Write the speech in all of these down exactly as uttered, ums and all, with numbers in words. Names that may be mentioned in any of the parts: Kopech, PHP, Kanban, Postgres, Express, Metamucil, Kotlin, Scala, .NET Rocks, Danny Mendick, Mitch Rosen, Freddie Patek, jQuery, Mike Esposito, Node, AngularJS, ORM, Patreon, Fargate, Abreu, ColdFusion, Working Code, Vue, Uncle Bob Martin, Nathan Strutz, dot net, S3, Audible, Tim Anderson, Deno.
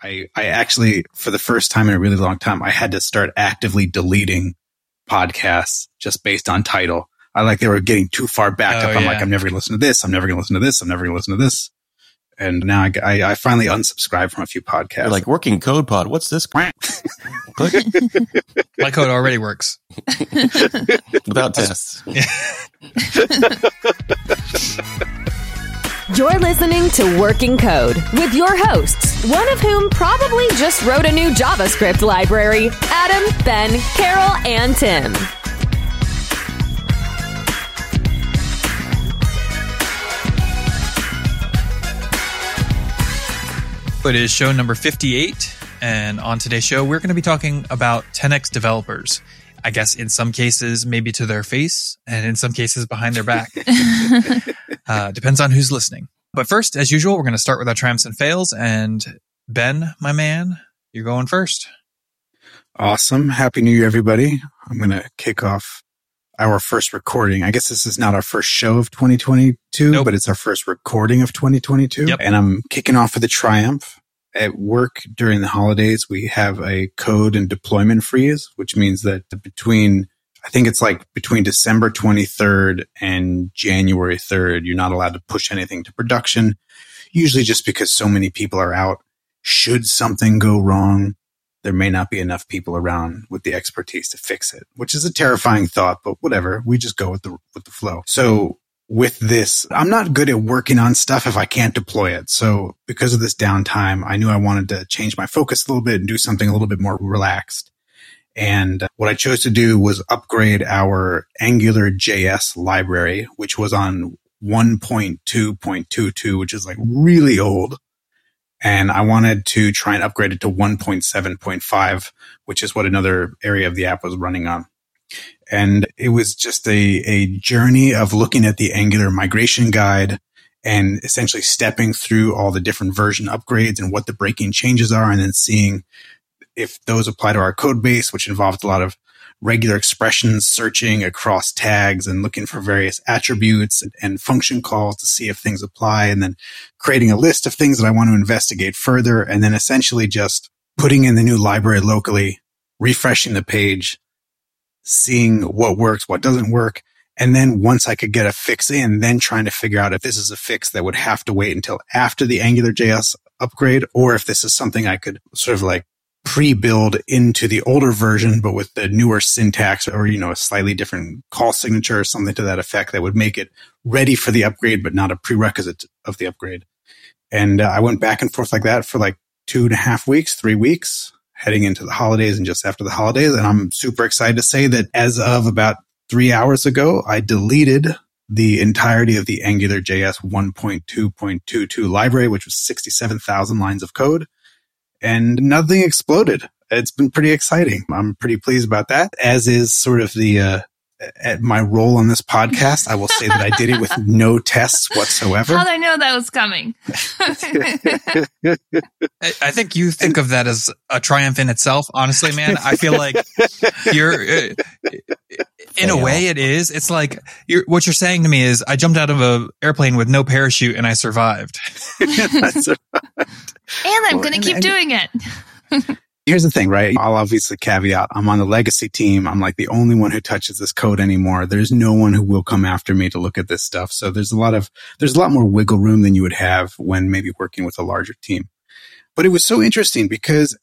I, I actually, for the first time in a really long time, I had to start actively deleting podcasts just based on title. I like they were getting too far back oh, up. I'm yeah. like, I'm never going to listen to this. I'm never going to listen to this. I'm never going to listen to this. And now I, I, I finally unsubscribed from a few podcasts. You're like Working Code Pod. What's this? Click. My code already works. Without tests. You're listening to Working Code with your hosts, one of whom probably just wrote a new JavaScript library, Adam, Ben, Carol, and Tim. It is show number fifty-eight, and on today's show, we're going to be talking about ten X developers. I guess in some cases, maybe to their face, and in some cases, behind their back. uh, depends on who's listening. But first, as usual, we're going to start with our triumphs and fails. And Ben, my man, you're going first. Awesome. Happy New Year, everybody. I'm going to kick off our first recording. I guess this is not our first show of twenty twenty-two, nope. but it's our first recording of twenty twenty-two. Yep. And I'm kicking off with a triumph. At work during the holidays, we have a code and deployment freeze, which means that between, I think it's like between December twenty-third and January third, you're not allowed to push anything to production, usually just because so many people are out. Should something go wrong, there may not be enough people around with the expertise to fix it, which is a terrifying thought, but whatever. We just go with the with the flow. So with this, I'm not good at working on stuff if I can't deploy it. So because of this downtime, I knew I wanted to change my focus a little bit and do something a little bit more relaxed. And what I chose to do was upgrade our AngularJS library, which was on one point two point two two, which is like really old. And I wanted to try and upgrade it to one point seven point five, which is what another area of the app was running on. And it was just a, a journey of looking at the Angular migration guide and essentially stepping through all the different version upgrades and what the breaking changes are, and then seeing if those apply to our code base, which involved a lot of regular expressions, searching across tags and looking for various attributes and, and function calls to see if things apply, and then creating a list of things that I want to investigate further, and then essentially just putting in the new library locally, refreshing the page, seeing what works, what doesn't work. And then once I could get a fix in, then trying to figure out if this is a fix that would have to wait until after the AngularJS upgrade, or if this is something I could sort of like pre-build into the older version, but with the newer syntax, or, you know, a slightly different call signature or something to that effect that would make it ready for the upgrade, but not a prerequisite of the upgrade. And uh, I went back and forth like that for like two and a half weeks, three weeks, heading into the holidays and just after the holidays. And I'm super excited to say that as of about three hours ago, I deleted the entirety of the AngularJS one point two point two two library, which was sixty-seven thousand lines of code. And nothing exploded. It's been pretty exciting. I'm pretty pleased about that, as is sort of the uh, at my role on this podcast. I will say that I did it with no tests whatsoever. How'd I know that was coming? I think you think of that as a triumph in itself. Honestly, man, I feel like you're, in a way it is. It's like you're, what you're saying to me is I jumped out of an airplane with no parachute and I survived. I survived. And I'm going to keep doing it. Here's the thing, right? I'll obviously caveat. I'm on the legacy team. I'm like the only one who touches this code anymore. There's no one who will come after me to look at this stuff. So there's a lot of, there's a lot more wiggle room than you would have when maybe working with a larger team. But it was so interesting because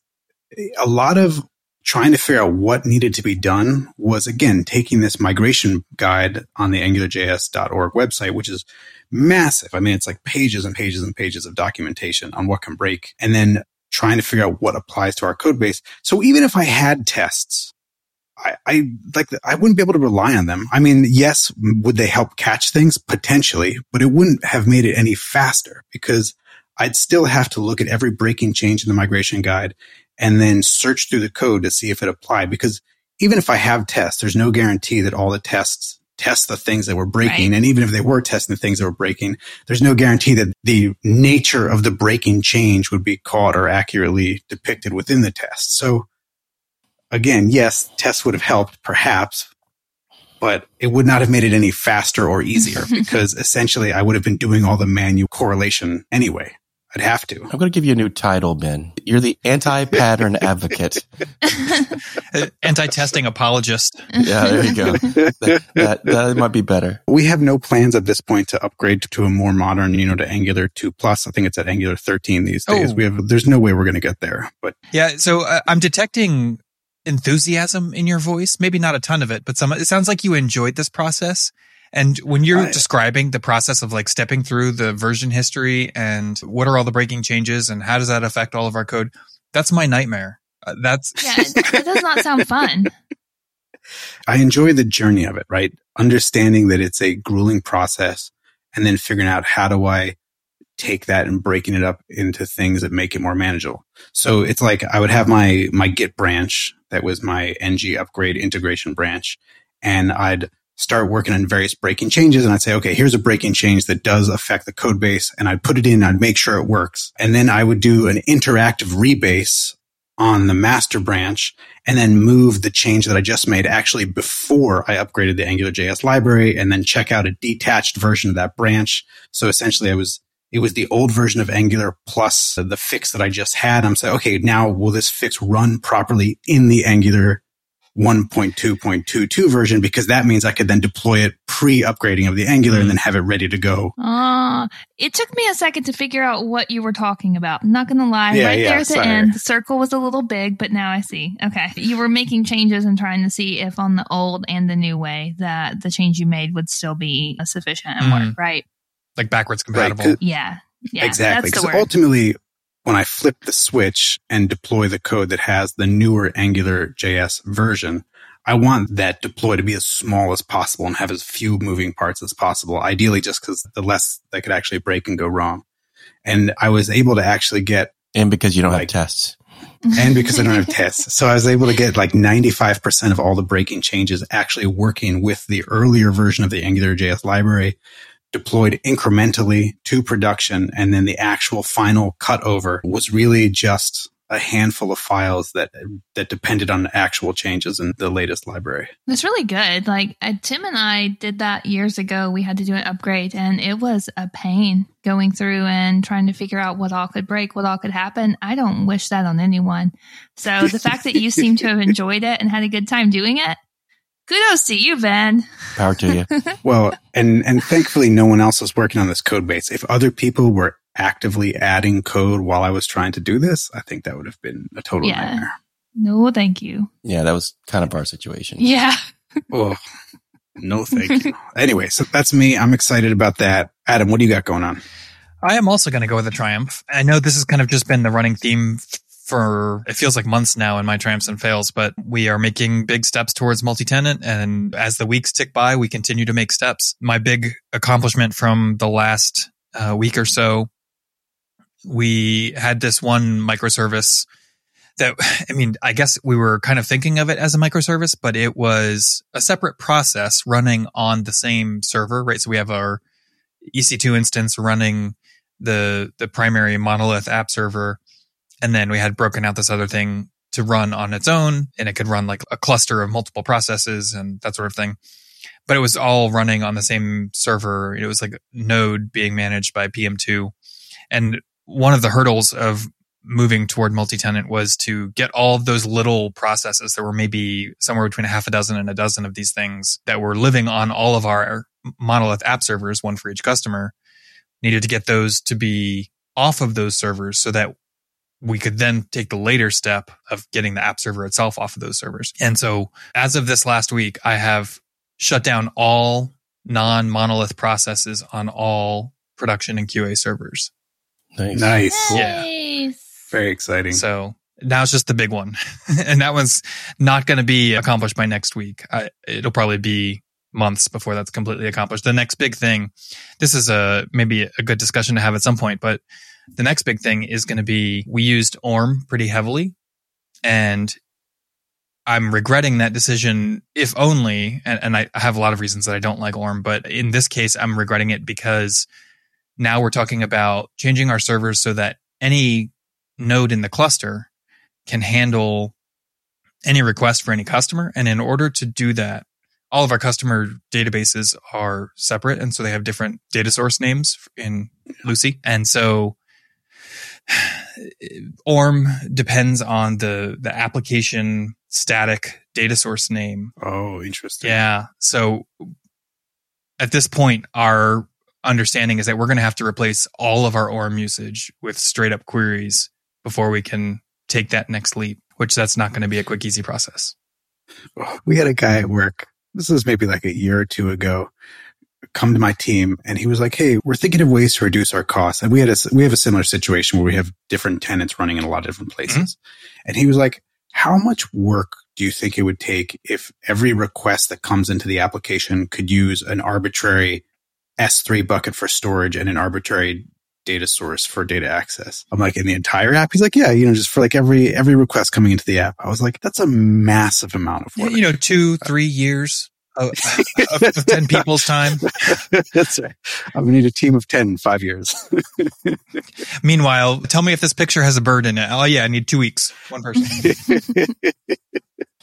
a lot of trying to figure out what needed to be done was, again, taking this migration guide on the angular j s dot org website, which is massive. I mean, it's like pages and pages and pages of documentation on what can break, and then trying to figure out what applies to our code base. So even if I had tests, I, I like I wouldn't be able to rely on them. I mean, yes, would they help catch things? Potentially, but it wouldn't have made it any faster because I'd still have to look at every breaking change in the migration guide and then search through the code to see if it applied. Because even if I have tests, there's no guarantee that all the tests test the things that we're breaking. Right. And even if they were testing the things that we're breaking, there's no guarantee that the nature of the breaking change would be caught or accurately depicted within the test. So again, yes, tests would have helped perhaps, but it would not have made it any faster or easier because essentially I would have been doing all the manual correlation anyway. I'd have to. I'm going to give you a new title, Ben. You're the anti-pattern advocate. Anti-testing apologist. Yeah, there you go. That, that, that might be better. We have no plans at this point to upgrade to a more modern, you know, to Angular two plus. I think it's at Angular thirteen these days. Oh. We have. There's no way we're going to get there. But yeah, so uh, I'm detecting enthusiasm in your voice. Maybe not a ton of it, but some. It sounds like you enjoyed this process. And when you're right. describing the process of like stepping through the version history and what are all the breaking changes and how does that affect all of our code, that's my nightmare. Uh, that's yeah, it does not sound fun. I enjoy the journey of it, right? Understanding that it's a grueling process and then figuring out how do I take that and breaking it up into things that make it more manageable. So it's like I would have my my Git branch that was my N G upgrade integration branch, and I'd start working on various breaking changes. And I'd say, okay, here's a breaking change that does affect the code base. And I'd put it in, I'd make sure it works. And then I would do an interactive rebase on the master branch and then move the change that I just made actually before I upgraded the AngularJS library and then check out a detached version of that branch. So essentially I was, it was the old version of Angular plus the fix that I just had. I'm saying, okay, now will this fix run properly in the Angular one point two point two two version, because that means I could then deploy it pre-upgrading of the Angular and then have it ready to go. Uh, it took me a second to figure out what you were talking about. I'm not going to lie. Yeah, right yeah, there at the sorry. end, the circle was a little big, but now I see. Okay. You were making changes and trying to see if on the old and the new way that the change you made would still be sufficient and mm. work, right? Like backwards compatible. Right, yeah. yeah. Exactly. Because ultimately, when I flip the switch and deploy the code that has the newer AngularJS version, I want that deploy to be as small as possible and have as few moving parts as possible, ideally just because the less that could actually break and go wrong. And I was able to actually get... And because you don't like, have tests. And because I don't have tests. So I was able to get like ninety-five percent of all the breaking changes actually working with the earlier version of the AngularJS library, deployed incrementally to production, and then the actual final cutover was really just a handful of files that that depended on actual changes in the latest library. That's really good. Like uh, Tim and I did that years ago. We had to do an upgrade, and it was a pain going through and trying to figure out what all could break, what all could happen. I don't wish that on anyone. So the fact that you seem to have enjoyed it and had a good time doing it, kudos to you, Ben. Power to you. Well, and and thankfully no one else was working on this code base. If other people were actively adding code while I was trying to do this, I think that would have been a total yeah. nightmare. No, thank you. Yeah, that was kind of our situation. Yeah. Oh, no, thank you. Anyway, so that's me. I'm excited about that. Adam, what do you got going on? I am also going to go with a triumph. I know this has kind of just been the running theme for, it feels like months now in my triumphs and fails, but we are making big steps towards multi-tenant. And as the weeks tick by, we continue to make steps. My big accomplishment from the last uh, week or so, we had this one microservice that, I mean, I guess we were kind of thinking of it as a microservice, but it was a separate process running on the same server, right? So we have our E C two instance running the the primary monolith app server. And then we had broken out this other thing to run on its own, and it could run like a cluster of multiple processes and that sort of thing. But it was all running on the same server. It was like Node being managed by P M two. And one of the hurdles of moving toward multi-tenant was to get all of those little processes that were maybe somewhere between a half a dozen and a dozen of these things that were living on all of our monolith app servers, one for each customer, needed to get those to be off of those servers so that we could then take the later step of getting the app server itself off of those servers. And so as of this last week, I have shut down all non-monolith processes on all production and Q A servers. Nice. Nice. Yeah. Very exciting. So now it's just the big one. And that one's not going to be accomplished by next week. I, it'll probably be months before that's completely accomplished. The next big thing, this is a maybe a good discussion to have at some point, but the next big thing is going to be, we used O R M pretty heavily, and I'm regretting that decision, if only, and, and I have a lot of reasons that I don't like O R M, but in this case, I'm regretting it because now we're talking about changing our servers so that any node in the cluster can handle any request for any customer. And in order to do that, all of our customer databases are separate, and so they have different data source names in Lucy. And so O R M depends on the, the application static data source name. Oh, interesting. Yeah. So at this point, our understanding is that we're going to have to replace all of our O R M usage with straight up queries before we can take that next leap, which that's not going to be a quick, easy process. We had a guy at work, this was maybe like a year or two ago, come to my team and he was like, hey, we're thinking of ways to reduce our costs. And we had a, we have a similar situation where we have different tenants running in a lot of different places. Mm-hmm. And he was like, how much work do you think it would take if every request that comes into the application could use an arbitrary S three bucket for storage and an arbitrary data source for data access? I'm like, in the entire app? He's like, yeah, you know, just for like every every request coming into the app. I was like, that's a massive amount of work. You know, two, three years of, of ten people's time. That's right. I'm going to need a team of ten in five years. Meanwhile, tell me if this picture has a bird in it. Oh, yeah, I need two weeks. One person.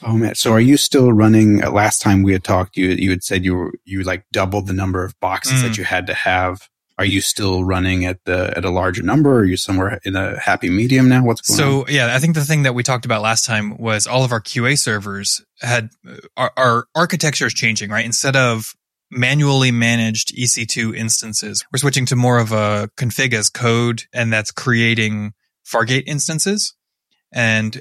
Oh, man. So are you still running, uh, last time we had talked, you you had said you were, you like doubled the number of boxes mm. that you had to have. Are you still running at the at a larger number? Are you somewhere in a happy medium now? What's going so, on? So, yeah, I think the thing that we talked about last time was all of our Q A servers had, our, our architecture is changing, right? Instead of manually managed E C two instances, we're switching to more of a config as code, and that's creating Fargate instances. And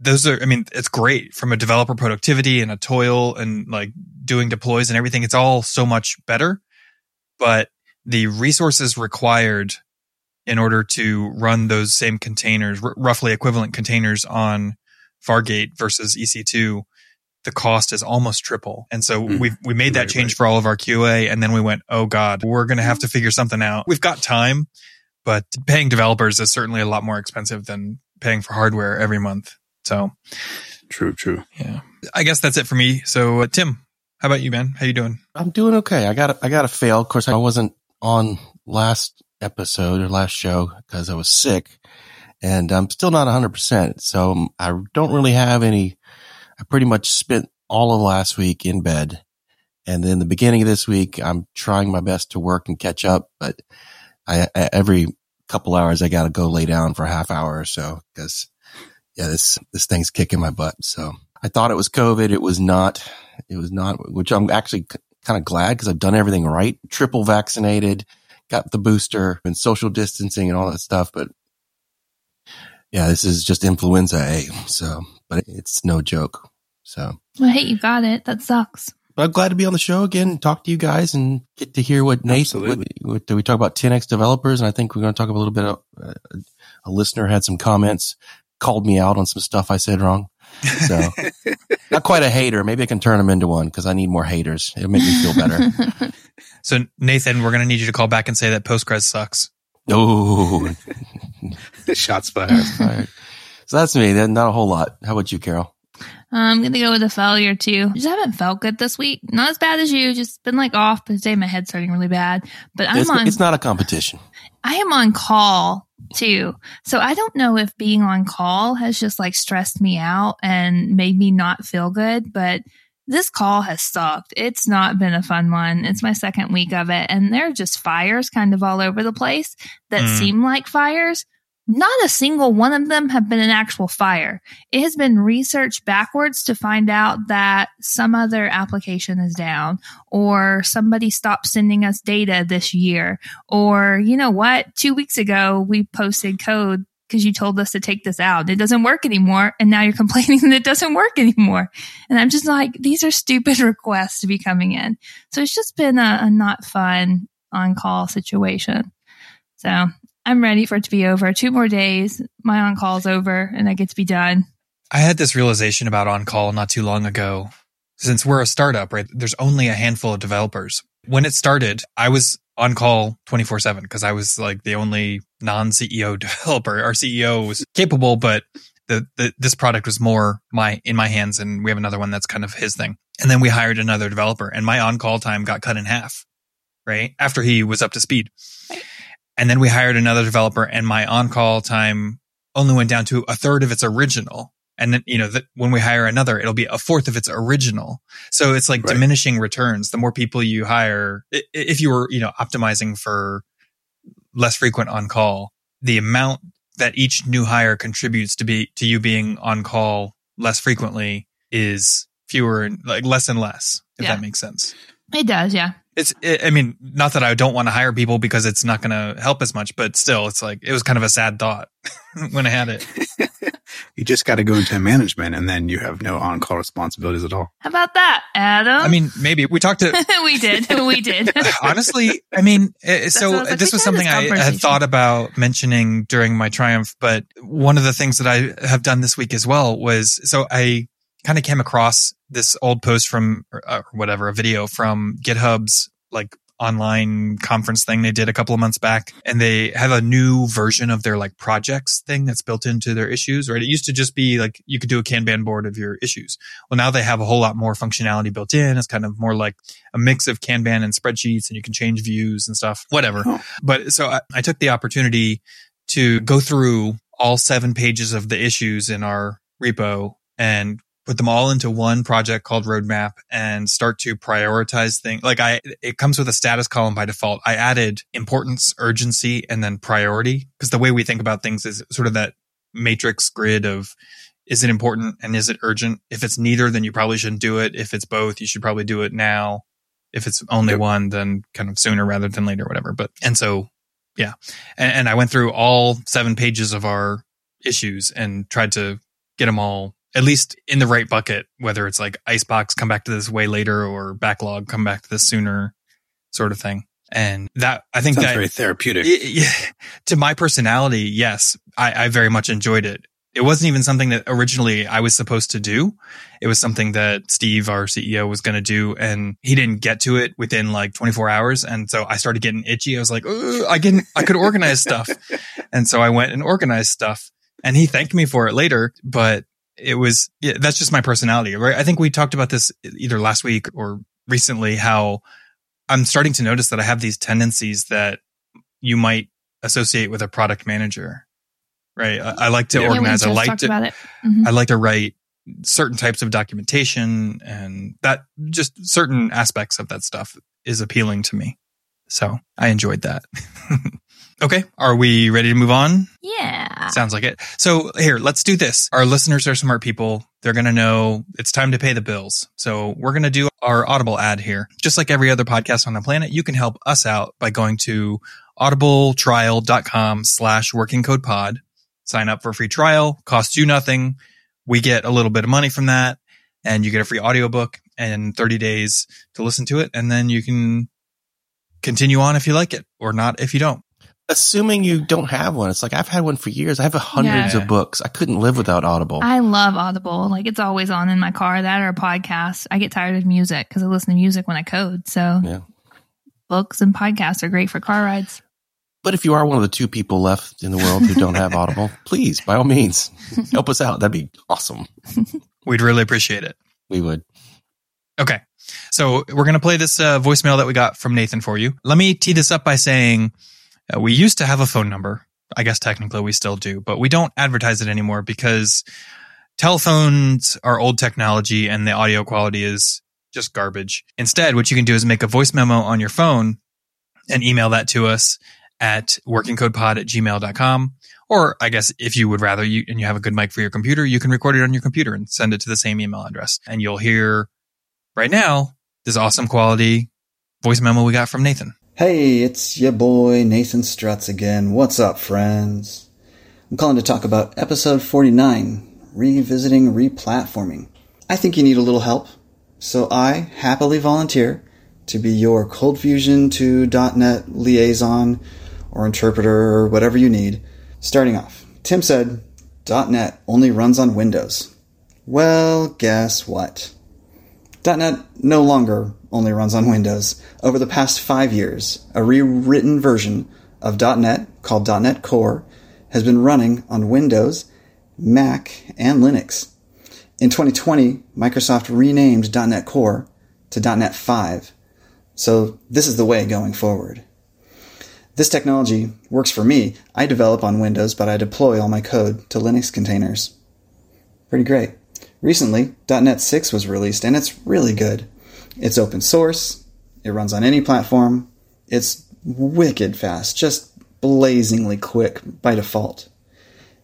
those are, I mean, it's great from a developer productivity and a toil and like doing deploys and everything. It's all so much better, but the resources required in order to run those same containers, r- roughly equivalent containers on Fargate versus E C two, the cost is almost triple. And so mm, we we made that right, change right. for all of our Q A. And then we went, oh God, we're going to have to figure something out. We've got time, but paying developers is certainly a lot more expensive than paying for hardware every month. So true, true. Yeah. I guess that's it for me. So uh, Tim, how about you, man? How you doing? I'm doing okay. I got I got to fail. Of course, I wasn't on last episode or last show because I was sick and I'm still not one hundred percent. So I don't really have any. I pretty much spent all of last week in bed. And then the beginning of this week, I'm trying my best to work and catch up. But I, I every couple hours, I got to go lay down for a half hour or so because yeah, this, this thing's kicking my butt. So I thought it was COVID. It was not, it was not, which I'm actually c- kind of glad because I've done everything right. Triple vaccinated, got the booster and social distancing and all that stuff. But yeah, this is just influenza A. So, but it's no joke. So. Well, hey, you got it. That sucks. But I'm glad to be on the show again and talk to you guys and get to hear what Nathan, what, what, we talk about ten X developers. And I think we're going to talk a little bit of, uh, a listener had some comments, called me out on some stuff I said wrong. So not quite a hater. Maybe I can turn them into one because I need more haters. It'll make me feel better. So Nathan, we're going to need you to call back and say that Postgres sucks. Oh, shots fired. Right. So that's me. That's not a whole lot. How about you, Carol? I'm going to go with a failure too. I just haven't felt good this week. Not as bad as you. Just been like off, but today my head's hurting really bad. But I'm it's, on. It's not a competition. I am on call too. So I don't know if being on call has just like stressed me out and made me not feel good, but this call has sucked. It's not been a fun one. It's my second week of it. And there are just fires kind of all over the place that mm. seem like fires. Not a single one of them have been an actual fire. It has been researched backwards to find out that some other application is down or somebody stopped sending us data this year. Or, you know what, two weeks ago, we posted code because you told us to take this out. It doesn't work anymore. And now you're complaining that it doesn't work anymore. And I'm just like, these are stupid requests to be coming in. So it's just been a, a not fun on-call situation. So I'm ready for it to be over. Two more days, my on-call's over, and I get to be done. I had this realization about on-call not too long ago. Since we're a startup, right, there's only a handful of developers. When it started, I was on-call twenty-four seven because I was like the only non-C E O developer. Our C E O was capable, but the, the this product was more my in my hands, and we have another one that's kind of his thing. And then we hired another developer, and my on-call time got cut in half, right, after he was up to speed. Right. And then we hired another developer and my on-call time only went down to a third of its original. And then, you know, that when we hire another, it'll be a fourth of its original. So it's like right. diminishing returns. The more people you hire, if you were, you know, optimizing for less frequent on-call, the amount that each new hire contributes to be to you being on call less frequently is fewer, like less and less, if yeah. that makes sense. It does, yeah. It's, it, I mean, not that I don't want to hire people because it's not going to help as much, but still, it's like, it was kind of a sad thought when I had it. You just got to go into management and then you have no on-call responsibilities at all. How about that, Adam? I mean, maybe we talked to... we did. We did. Honestly, I mean, so was like, this was something this I had thought about mentioning during my triumph, but one of the things that I have done this week as well was, so I kind of came across this old post from, or, or whatever, a video from GitHub's like online conference thing they did a couple of months back, and they have a new version of their like projects thing that's built into their issues, right? It used to just be like you could do a Kanban board of your issues. Well, now they have a whole lot more functionality built in. It's kind of more like a mix of Kanban and spreadsheets, and you can change views and stuff, whatever. Oh. But so I, I took the opportunity to go through all seven pages of the issues in our repo and put them all into one project called Roadmap and start to prioritize things. Like I, it comes with a status column by default. I added importance, urgency, and then priority, because the way we think about things is sort of that matrix grid of, is it important and is it urgent? If it's neither, then you probably shouldn't do it. If it's both, you should probably do it now. If it's only one, then kind of sooner rather than later, whatever. But, and so, yeah. And, and I went through all seven pages of our issues and tried to get them all at least in the right bucket, whether it's like Icebox, come back to this way later, or Backlog, come back to this sooner, sort of thing. And that, I think Sounds that... very therapeutic. Yeah, to my personality, yes, I, I very much enjoyed it. It wasn't even something that originally I was supposed to do. It was something that Steve, our C E O, was going to do, and he didn't get to it within like twenty-four hours. And so I started getting itchy. I was like, I can, I could organize stuff. And so I went and organized stuff, and he thanked me for it later, but it was, yeah, that's just my personality, right? I think we talked about this either last week or recently, how I'm starting to notice that I have these tendencies that you might associate with a product manager, right? I, I like to yeah, organize. I like to, mm-hmm. I like to write certain types of documentation, and that just certain aspects of that stuff is appealing to me. So I enjoyed that. Okay, are we ready to move on? Yeah. Sounds like it. So here, let's do this. Our listeners are smart people. They're going to know it's time to pay the bills. So we're going to do our Audible ad here. Just like every other podcast on the planet, you can help us out by going to audibletrial.com slash workingcodepod. Sign up for a free trial. Costs you nothing. We get a little bit of money from that, and you get a free audiobook and thirty days to listen to it. And then you can continue on if you like it, or not if you don't. Assuming you don't have one. It's like, I've had one for years. I have hundreds yeah. of books. I couldn't live without Audible. I love Audible. Like, it's always on in my car, that or a podcast. I get tired of music because I listen to music when I code. So yeah. books and podcasts are great for car rides. But if you are one of the two people left in the world who don't have Audible, please, by all means, help us out. That'd be awesome. We'd really appreciate it. We would. Okay. So we're going to play this uh, voicemail that we got from Nathan for you. Let me tee this up by saying... Uh, we used to have a phone number. I guess technically we still do, but we don't advertise it anymore because telephones are old technology and the audio quality is just garbage. Instead, what you can do is make a voice memo on your phone and email that to us at workingcodepod at gmail dot com. Or I guess if you would rather, you and you have a good mic for your computer, you can record it on your computer and send it to the same email address. And you'll hear right now this awesome quality voice memo we got from Nathan. Hey, it's your boy Nathan Strutz again. What's up, friends? I'm calling to talk about episode forty-nine, Revisiting Replatforming. I think you need a little help, so I happily volunteer to be your ColdFusion to .dot net liaison or interpreter or whatever you need. Starting off, Tim said, .dot net only runs on Windows. Well, guess what? .dot net no longer only runs on Windows. Over the past five years, a rewritten version of .dot net called .dot net Core has been running on Windows, Mac, and Linux. In twenty twenty, Microsoft renamed .dot net Core to dot net five. So this is the way going forward. This technology works for me. I develop on Windows, but I deploy all my code to Linux containers. Pretty great. Recently, dot net six was released, and it's really good. It's open source. It runs on any platform. It's wicked fast, just blazingly quick by default.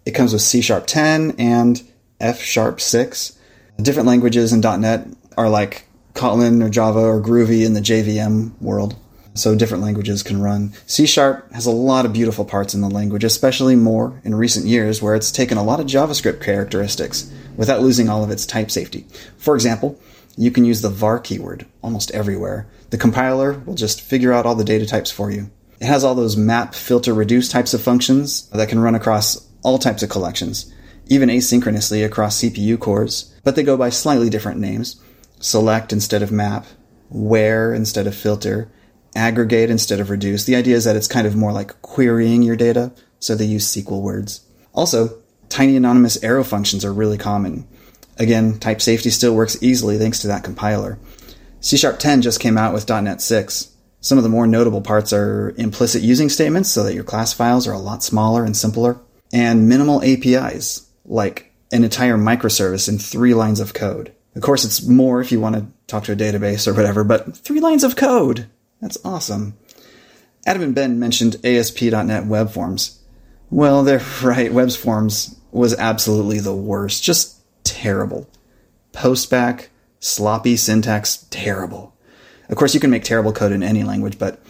It comes with C sharp ten and F sharp six. Different languages in .dot net are like Kotlin or Java or Groovy in the J V M world. So different languages can run. C sharp has a lot of beautiful parts in the language, especially more in recent years where it's taken a lot of JavaScript characteristics without losing all of its type safety. For example, you can use the var keyword almost everywhere. The compiler will just figure out all the data types for you. It has all those map, filter, reduce types of functions that can run across all types of collections, even asynchronously across C P U cores, but they go by slightly different names. Select instead of map, where instead of filter, aggregate instead of reduce. The idea is that it's kind of more like querying your data, so they use S Q L words. Also, tiny anonymous arrow functions are really common. Again, type safety still works easily thanks to that compiler. C sharp ten just came out with dot net six. Some of the more notable parts are implicit using statements so that your class files are a lot smaller and simpler, and minimal A P Is, like an entire microservice in three lines of code. Of course, it's more if you want to talk to a database or whatever, but three lines of code. That's awesome. Adam and Ben mentioned A S P dot net web forms. Well, they're right. Web forms was absolutely the worst. Just terrible. Postback, sloppy syntax, terrible. Of course, you can make terrible code in any language, but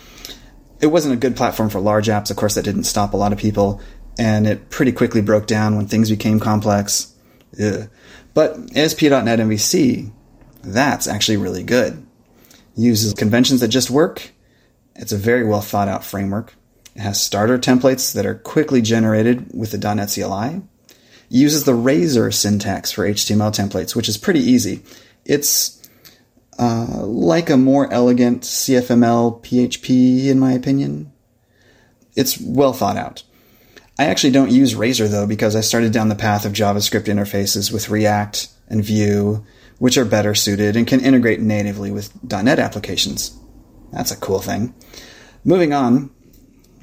it wasn't a good platform for large apps. Of course, that didn't stop a lot of people, and it pretty quickly broke down when things became complex. Ugh. But A S P dot net M V C, that's actually really good. It uses conventions that just work. It's a very well thought out framework. It has starter templates that are quickly generated with the .dot net C L I. It uses the Razor syntax for H T M L templates, which is pretty easy. It's uh, like a more elegant C F M L P H P, in my opinion. It's well thought out. I actually don't use Razor, though, because I started down the path of JavaScript interfaces with React and Vue, which are better suited and can integrate natively with .dot net applications. That's a cool thing. Moving on,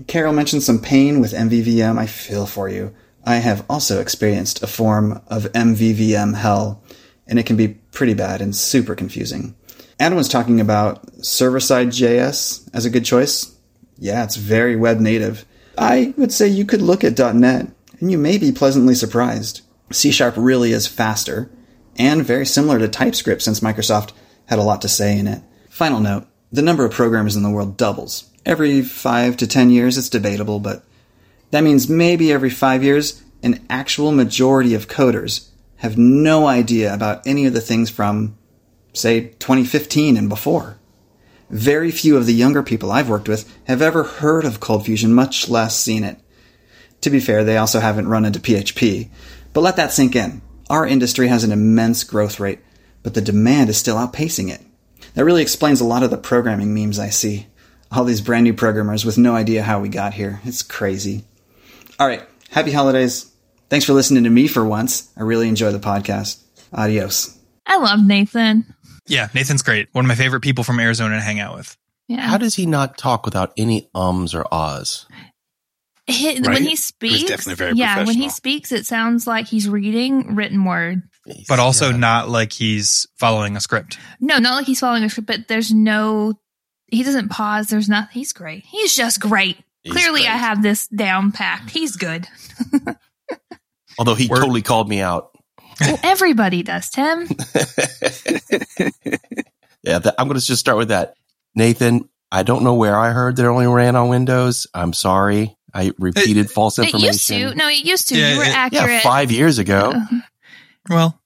Carol mentioned some pain with M V V M. I feel for you. I have also experienced a form of M V V M hell, and it can be pretty bad and super confusing. Adam was talking about server-side J S as a good choice. Yeah, it's very web native. I would say you could look at .dot net, and you may be pleasantly surprised. C sharp really is faster, and very similar to TypeScript since Microsoft had a lot to say in it. Final note, the number of programmers in the world doubles. Every five to ten years, it's debatable, but that means maybe every five years, an actual majority of coders have no idea about any of the things from, say, twenty fifteen and before. Very few of the younger people I've worked with have ever heard of ColdFusion, much less seen it. To be fair, they also haven't run into P H P. But let that sink in. Our industry has an immense growth rate, but the demand is still outpacing it. That really explains a lot of the programming memes I see. All these brand new programmers with no idea how we got here. It's crazy. All right. Happy holidays. Thanks for listening to me for once. I really enjoy the podcast. Adios. I love Nathan. Yeah, Nathan's great. One of my favorite people from Arizona to hang out with. Yeah. How does he not talk without any ums or ahs? He, right? When he speaks, he's definitely very yeah, when he speaks, it sounds like he's reading written word. But also yeah. not like he's following a script. No, not like he's following a script, but there's no, he doesn't pause. There's nothing. He's great. He's just great. He's Clearly, great. I have this down packed. He's good. Although he Word. totally called me out. Well, everybody does, Tim. yeah, that, I'm going to just start with that. Nathan, I don't know where I heard that it only ran on Windows. I'm sorry. I repeated it, false information. It used to. No, it used to. Yeah, you were it, accurate. Yeah, five years ago. Uh, well,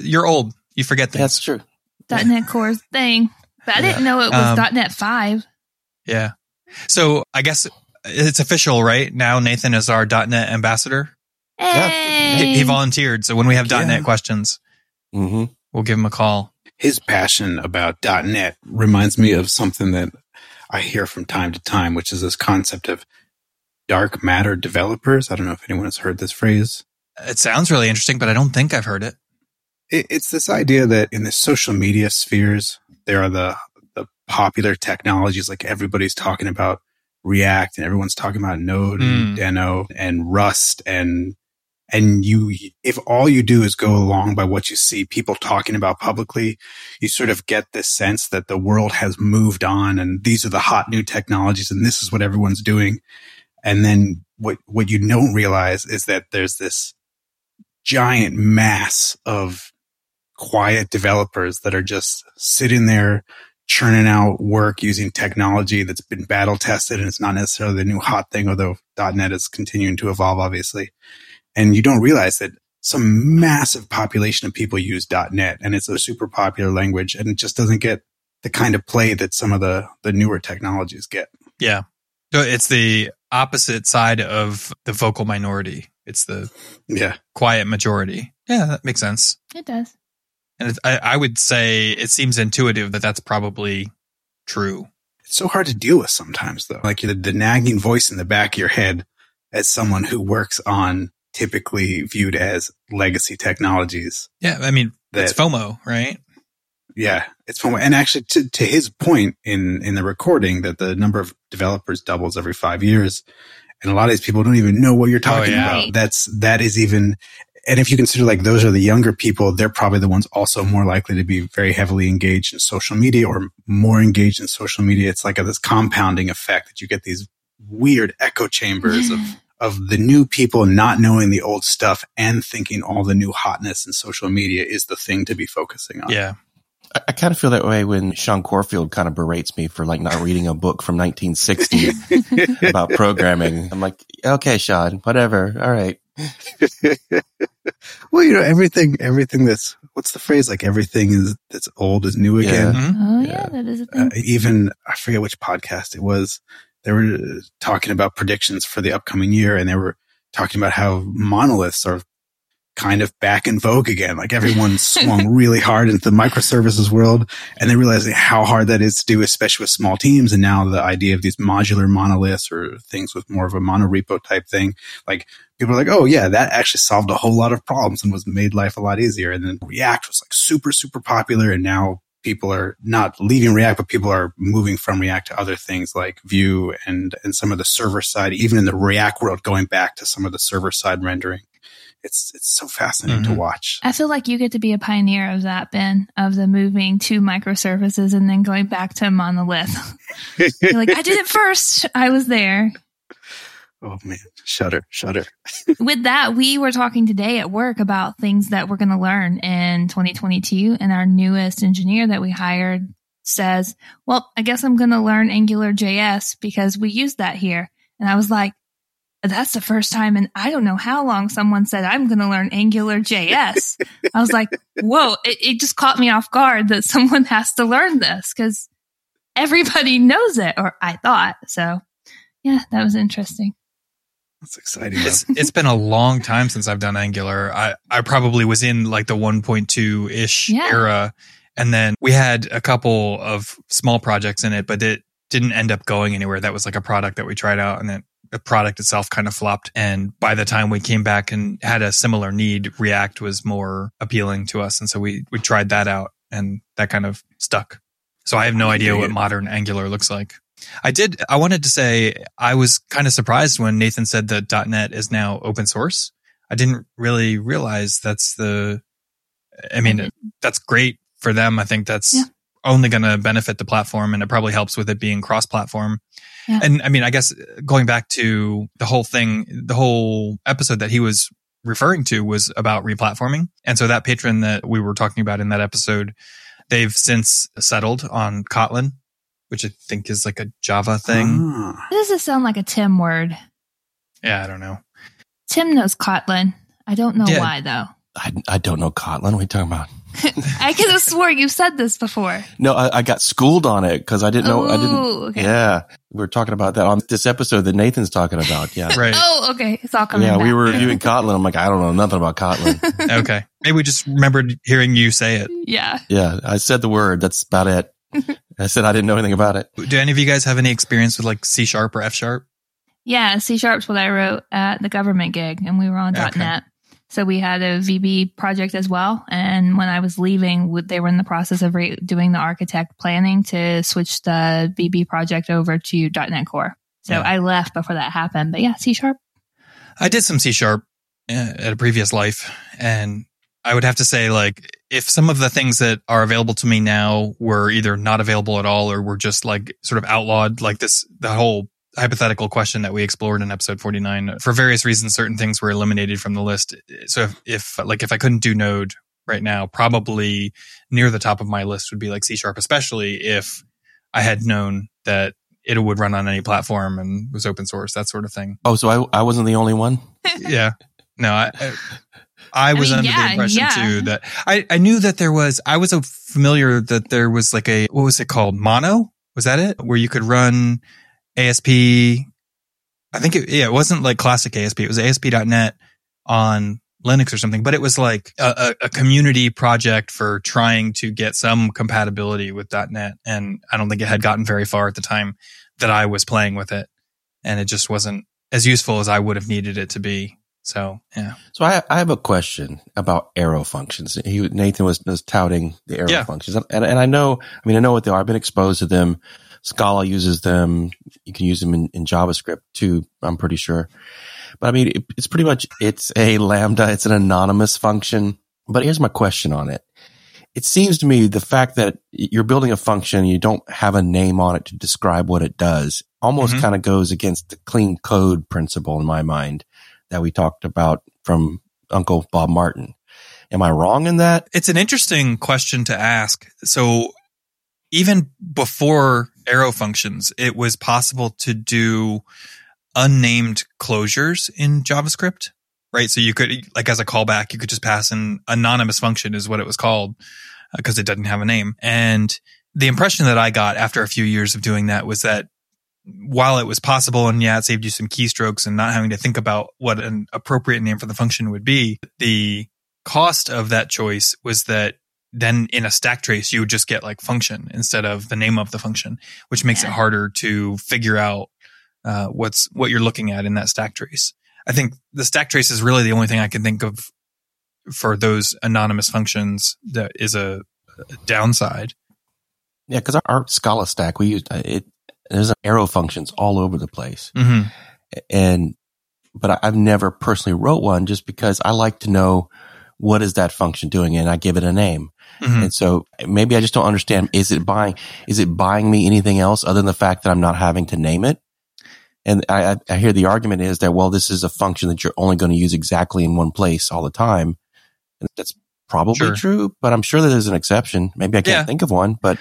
you're old. You forget things. That's true. .dot net Core thing. But I yeah. didn't know it was um, dot net five. Yeah. So I guess it's official, right? Now Nathan is our .dot net ambassador. Hey. He, he volunteered. So when we have yeah. .dot net questions, mm-hmm. we'll give him a call. His passion about .dot net reminds me of something that I hear from time to time, which is this concept of dark matter developers. I don't know if anyone has heard this phrase. It sounds really interesting, but I don't think I've heard it. it it's this idea that in the social media spheres, there are the, the popular technologies, like everybody's talking about React and everyone's talking about Node mm. and Deno and Rust. And and you, if all you do is go along by what you see people talking about publicly, you sort of get this sense that the world has moved on and these are the hot new technologies and this is what everyone's doing. And then what what you don't realize is that there's this giant mass of quiet developers that are just sitting there churning out work using technology that's been battle tested, and it's not necessarily the new hot thing, although .dot net is continuing to evolve, obviously. And you don't realize that some massive population of people use .dot net, and it's a super popular language, and it just doesn't get the kind of play that some of the, the newer technologies get. Yeah. It's the opposite side of the vocal minority. It's the yeah. quiet majority. Yeah, that makes sense. It does. And I, I would say it seems intuitive that that's probably true. It's so hard to deal with sometimes, though. Like the, the nagging voice in the back of your head as someone who works on typically viewed as legacy technologies. Yeah, I mean, that's that, FOMO, right? Yeah, it's FOMO. And actually, to, to his point in, in the recording, that the number of developers doubles every five years. And a lot of these people don't even know what you're talking oh, yeah. about. That's, that is even... And if you consider like those are the younger people, they're probably the ones also more likely to be very heavily engaged in social media or more engaged in social media. It's like a, this compounding effect that you get these weird echo chambers of, of the new people not knowing the old stuff and thinking all the new hotness in social media is the thing to be focusing on. Yeah. I, I kind of feel that way when Sean Corfield kind of berates me for like not reading a book from nineteen sixty about programming. I'm like, okay, Sean, whatever. All right. Well, you know, everything, everything that's, what's the phrase? Like everything is that's old is new again. Yeah. Oh yeah, yeah, that is a thing. Uh, even, I forget which podcast it was, they were talking about predictions for the upcoming year, and they were talking about how monoliths are kind of back in vogue again. Like everyone swung really hard into the microservices world, and they realized how hard that is to do, especially with small teams. And now the idea of these modular monoliths or things with more of a monorepo type thing, like people are like, oh yeah, that actually solved a whole lot of problems and was made life a lot easier. And then React was like super, super popular. And now people are not leaving React, but people are moving from React to other things like Vue and, and some of the server side, even in the React world, going back to some of the server side rendering. It's it's so fascinating mm-hmm. to watch. I feel like you get to be a pioneer of that, Ben, of the moving to microservices and then going back to monolith. You're like, I did it first. I was there. Oh, man. Shudder, shudder. With that, we were talking today at work about things that we're going to learn in twenty twenty-two. And our newest engineer that we hired says, well, I guess I'm going to learn AngularJS because we use that here. And I was like, that's the first time in I don't know how long someone said, I'm going to learn AngularJS. I was like, whoa, it, it just caught me off guard that someone has to learn this because everybody knows it, or I thought. So, yeah, that was interesting. That's exciting. It's, it's been a long time since I've done Angular. I, I probably was in like the one point two-ish yeah. era. And then we had a couple of small projects in it, but it didn't end up going anywhere. That was like a product that we tried out, and then the product itself kind of flopped. And by the time we came back and had a similar need, React was more appealing to us. And so we, we tried that out, and that kind of stuck. So I have no idea what modern Angular looks like. I did. I wanted to say I was kind of surprised when Nathan said that .dot net is now open source. I didn't really realize that's the, I mean, that's great for them. I think that's yeah. only going to benefit the platform, and it probably helps with it being cross-platform. Yeah. And I mean, I guess going back to the whole thing, the whole episode that he was referring to was about replatforming. And so that patron that we were talking about in that episode, they've since settled on Kotlin, which I think is like a Java thing. Mm. Does this sound like a Tim word? Yeah, I don't know. Tim knows Kotlin. I don't know yeah. why, though. I, I don't know Kotlin. What are you talking about? I could have swore you said this before. No, I, I got schooled on it because I didn't know. Ooh, I didn't. Okay. Yeah, we were talking about that on this episode that Nathan's talking about. Yeah, right. Oh, okay, it's all coming. Yeah, back. We were reviewing Kotlin. I'm like, I don't know nothing about Kotlin. Okay, maybe we just remembered hearing you say it. Yeah. Yeah, I said the word. That's about it. I said I didn't know anything about it. Do any of you guys have any experience with like C sharp or F sharp? Yeah, C sharp's what I wrote at the government gig, and we were on okay. .dot net. So we had a V B project as well. And when I was leaving, they were in the process of re- doing the architect planning to switch the V B project over to .dot net Core. So yeah. I left before that happened. But yeah, C Sharp. I did some C Sharp at a previous life. And I would have to say, like, if some of the things that are available to me now were either not available at all or were just like sort of outlawed, like this, the whole hypothetical question that we explored in episode forty-nine. For various reasons, certain things were eliminated from the list. So if, if like if I couldn't do Node right now, probably near the top of my list would be like C Sharp, especially if I had known that it would run on any platform and was open source, that sort of thing. Oh, so I I wasn't the only one? Yeah. No, I... I I was I mean, under yeah, the impression yeah. too that I, I knew that there was, I was familiar that there was like a, what was it called? Mono? Was that it? Where you could run A S P. I think it, yeah, it wasn't like classic A S P. It was A S P dot net on Linux or something, but it was like a, a community project for trying to get some compatibility with .dot net. And I don't think it had gotten very far at the time that I was playing with it. And it just wasn't as useful as I would have needed it to be. So, yeah. So I, I have a question about arrow functions. He, Nathan was, was touting the arrow yeah. functions. And, and I know, I mean, I know what they are. I've been exposed to them. Scala uses them. You can use them in, in JavaScript too, I'm pretty sure. But I mean, it, it's pretty much, it's a lambda. It's an anonymous function. But here's my question on it. It seems to me the fact that you're building a function, you don't have a name on it to describe what it does, almost mm-hmm. kind of goes against the clean code principle in my mind that we talked about from Uncle Bob Martin. Am I wrong in that? It's an interesting question to ask. So even before arrow functions, it was possible to do unnamed closures in JavaScript, right? So you could, like as a callback, you could just pass an anonymous function is what it was called because it doesn't have a name. And the impression that I got after a few years of doing that was that while it was possible and yeah, it saved you some keystrokes and not having to think about what an appropriate name for the function would be, the cost of that choice was that then in a stack trace, you would just get like function instead of the name of the function, which makes yeah. it harder to figure out uh, what's what you're looking at in that stack trace. I think the stack trace is really the only thing I can think of for those anonymous functions that is a, a downside. Yeah, because our Scala stack, we used it. There's arrow functions all over the place. Mm-hmm. And, but I've never personally wrote one just because I like to know what is that function doing and I give it a name. Mm-hmm. And so maybe I just don't understand. Is it buying, is it buying me anything else other than the fact that I'm not having to name it? And I, I hear the argument is that, well, this is a function that you're only going to use exactly in one place all the time. And that's probably sure. true, but I'm sure that there's an exception. Maybe I can't yeah. think of one, but.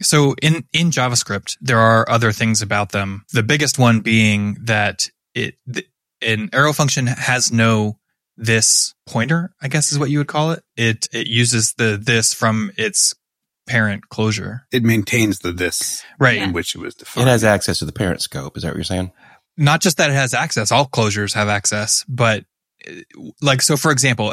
So in, in JavaScript, there are other things about them. The biggest one being that it the, an arrow function has no this pointer, I guess is what you would call it. It it uses the this from its parent closure. It maintains the this right. in which it was defined. It has access to the parent scope. Is that what you're saying? Not just that it has access. All closures have access. But like, so for example,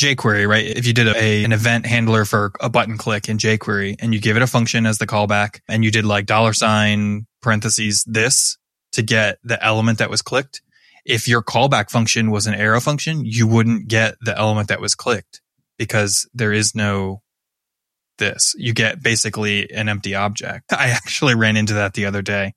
jQuery, right? If you did a, a an event handler for a button click in jQuery and you give it a function as the callback and you did like dollar sign parentheses this to get the element that was clicked, if your callback function was an arrow function, you wouldn't get the element that was clicked because there is no this. You get basically an empty object. I actually ran into that the other day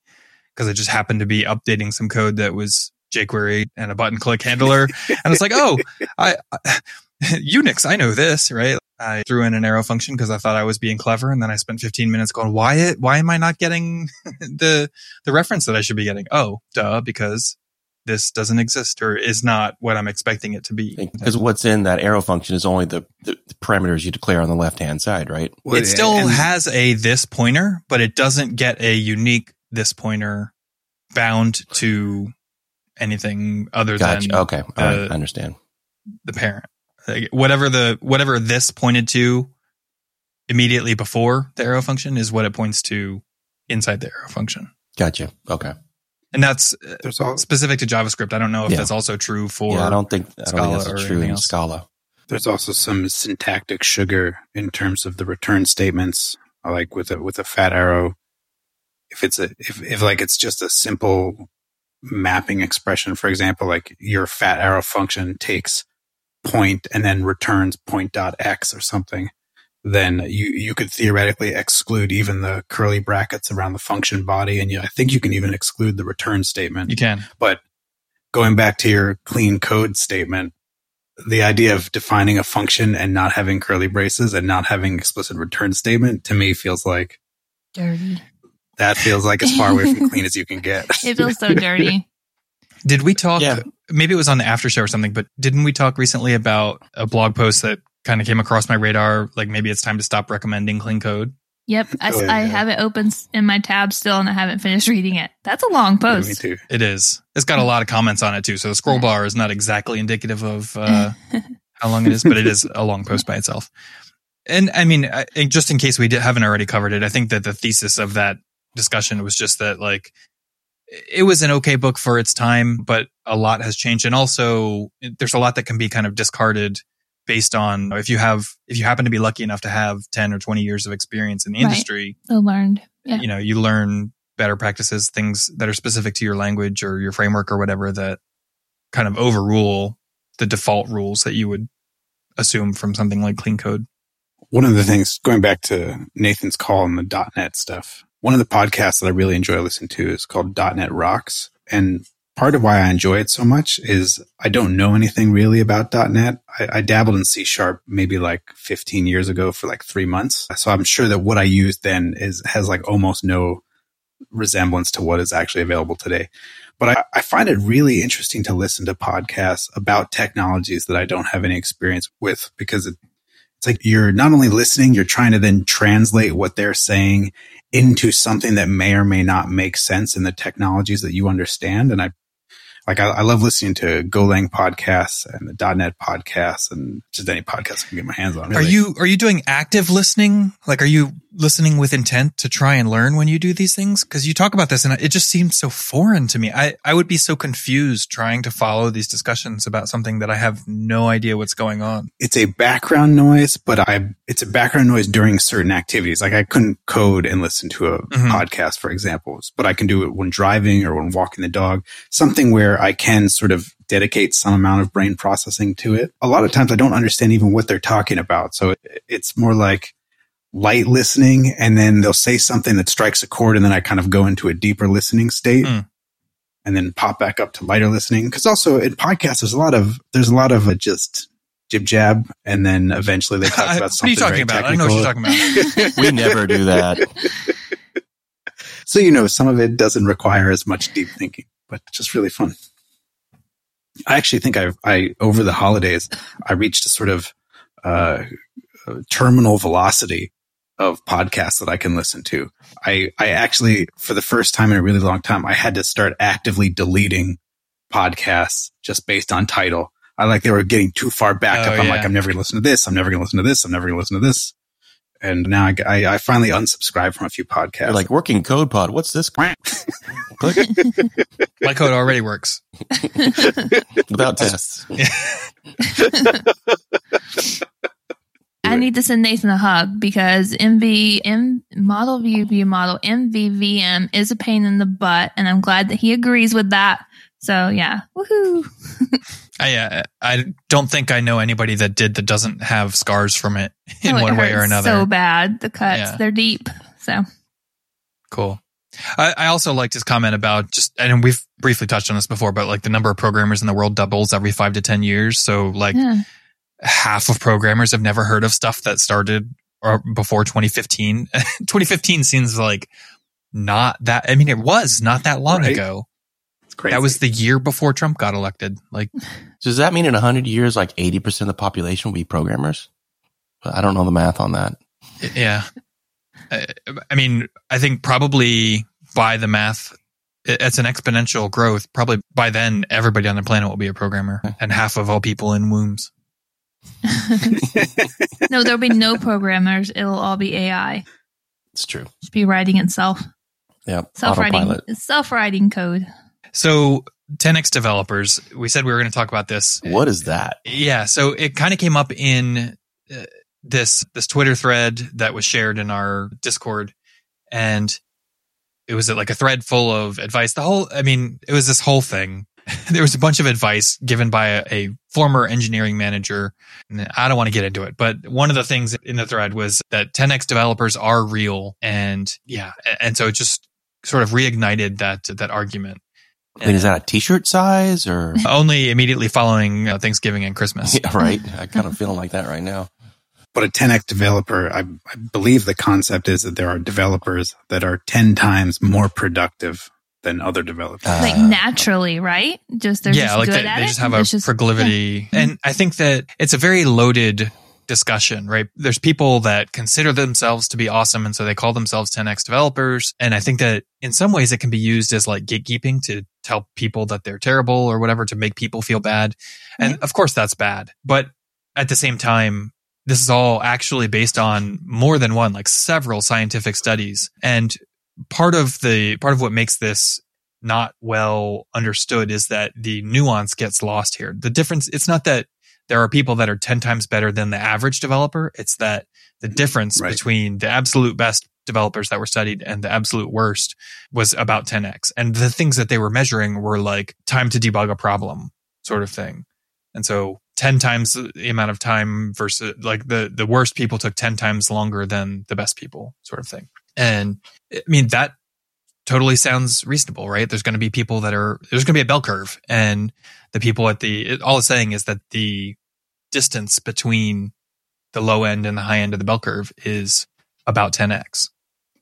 because I just happened to be updating some code that was jQuery and a button click handler. And it's like, oh, I... I Unix, I know this, right? I threw in an arrow function because I thought I was being clever, and then I spent fifteen minutes going, why it, why am I not getting the the reference that I should be getting? Oh, duh, because this doesn't exist or is not what I'm expecting it to be. Because what's in that arrow function is only the, the, the parameters you declare on the left-hand side, right? Well, it still and, has a this pointer, but it doesn't get a unique this pointer bound to anything other gotcha. than okay, the, I understand. The parent. Whatever the whatever this pointed to immediately before the arrow function is what it points to inside the arrow function. Gotcha. Okay. And that's all, specific to JavaScript. I don't know if yeah. that's also true for yeah, I don't think, I don't Scala think that's or true in else. Scala. There's also some syntactic sugar in terms of the return statements. Like with a with a fat arrow, if it's a if, if like it's just a simple mapping expression, for example, like your fat arrow function takes point and then returns point dot x or something, then you, you could theoretically exclude even the curly brackets around the function body. And you, I think you can even exclude the return statement. You can. But going back to your clean code statement, the idea of defining a function and not having curly braces and not having explicit return statement to me feels like dirty. That feels like as far away from clean as you can get. It feels so dirty. Did we talk, yeah. maybe it was on the after show or something, but didn't we talk recently about a blog post that kind of came across my radar? Like maybe it's time to stop recommending clean code. Yep. I, oh, yeah. I have it open in my tab still and I haven't finished reading it. That's a long post. Yeah, me too. It is. It's got a lot of comments on it too. So the scroll bar is not exactly indicative of uh, how long it is, but it is a long post by itself. And I mean, I, just in case we did, haven't already covered it, I think that the thesis of that discussion was just that like it was an okay book for its time, but a lot has changed. And also there's a lot that can be kind of discarded based on if you have, if you happen to be lucky enough to have ten or twenty years of experience in the industry, right. So learned, yeah. you know, you learn better practices, things that are specific to your language or your framework or whatever that kind of overrule the default rules that you would assume from something like clean code. One of the things, going back to Nathan's call on the .dot net stuff, one of the podcasts that I really enjoy listening to is called .dot net Rocks. And part of why I enjoy it so much is I don't know anything really about .dot net. I, I dabbled in C sharp maybe like fifteen years ago for like three months. So I'm sure that what I used then is has like almost no resemblance to what is actually available today. But I, I find it really interesting to listen to podcasts about technologies that I don't have any experience with because it It's like you're not only listening, you're trying to then translate what they're saying into something that may or may not make sense in the technologies that you understand. And I like I, I love listening to GoLang podcasts and the .dot net podcasts and just any podcast I can get my hands on. Really. Are you are you doing active listening? Like, are you listening with intent to try and learn when you do these things? Because you talk about this and it just seems so foreign to me. I, I would be so confused trying to follow these discussions about something that I have no idea what's going on. It's a background noise, but I it's a background noise during certain activities. Like I couldn't code and listen to a mm-hmm. podcast, for example, but I can do it when driving or when walking the dog, something where I can sort of dedicate some amount of brain processing to it. A lot of times I don't understand even what they're talking about. So it, it's more like light listening, and then they'll say something that strikes a chord, and then I kind of go into a deeper listening state mm. and then pop back up to lighter listening. Cause also in podcasts, there's a lot of, there's a lot of a just jib jab. And then eventually they talk about something. What are you talking about? Technical. I know what you're talking about. We never do that. So, you know, some of it doesn't require as much deep thinking, but just really fun. I actually think I, I, over the holidays, I reached a sort of, uh, terminal velocity of podcasts that I can listen to. I, I actually, for the first time in a really long time, I had to start actively deleting podcasts just based on title. I like they were getting too far back oh, up. I'm yeah. like, I'm never going to listen to this. I'm never going to listen to this. I'm never going to listen to this. And now I, I, I finally unsubscribed from a few podcasts. You're like Working Code Pod. What's this? My code already works. Without tests. I need to send Nathan a hug because M V M model view view model M V V M is a pain in the butt, and I'm glad that he agrees with that. So yeah, woohoo! I uh, I don't think I know anybody that did that doesn't have scars from it in oh, one it way or another. So bad the cuts, yeah. They're deep. So cool. I, I also liked his comment about just, and we've briefly touched on this before, but like the number of programmers in the world doubles every five to ten years. So like. Yeah. Half of programmers have never heard of stuff that started or before twenty fifteen. twenty fifteen seems like not that, I mean, it was not that long right? ago. It's crazy. That was the year before Trump got elected. Like, does that mean in one hundred years, like eighty percent of the population will be programmers? I don't know the math on that. Yeah. I, I mean, I think probably by the math, it's an exponential growth. Probably by then, everybody on the planet will be a programmer okay. and half of all people in wombs. No, there'll be no programmers. It'll all be A I. It's true. Just be writing itself. Yeah. Self-writing. Autopilot. Self-writing code. So ten X developers, we said we were going to talk about this. What is that? Yeah. So it kind of came up in uh, this this Twitter thread that was shared in our Discord, and it was like a thread full of advice. The whole, I mean, it was this whole thing. There was a bunch of advice given by a, a former engineering manager. And I don't want to get into it, but one of the things in the thread was that ten X developers are real. And yeah, and so it just sort of reignited that that argument. I mean, is that a t-shirt size or? Only immediately following uh, Thanksgiving and Christmas. Yeah, right. I kind of feel like that right now. But a ten x developer, I, I believe the concept is that there are developers that are ten times more productive than other developers. Uh, like naturally, right? Just they're yeah, just like good they, at they it. Just have a just, proclivity. Yeah. And I think that it's a very loaded discussion, right? There's people that consider themselves to be awesome, and so they call themselves ten x developers. And I think that in some ways it can be used as like gatekeeping to tell people that they're terrible or whatever, to make people feel bad. And yeah. of course that's bad. But at the same time, this is all actually based on more than one, like several scientific studies. And part of the part of what makes this not well understood is that the nuance gets lost here. The difference, it's not that there are people that are ten times better than the average developer. It's that the difference right. between the absolute best developers that were studied and the absolute worst was about ten x. And the things that they were measuring were like time to debug a problem sort of thing. And so ten times the amount of time versus like the, the worst people took ten times longer than the best people sort of thing. And I mean, that totally sounds reasonable, right? There's going to be people that are, there's going to be a bell curve, and the people at the, it, all it's saying is that the distance between the low end and the high end of the bell curve is about ten x.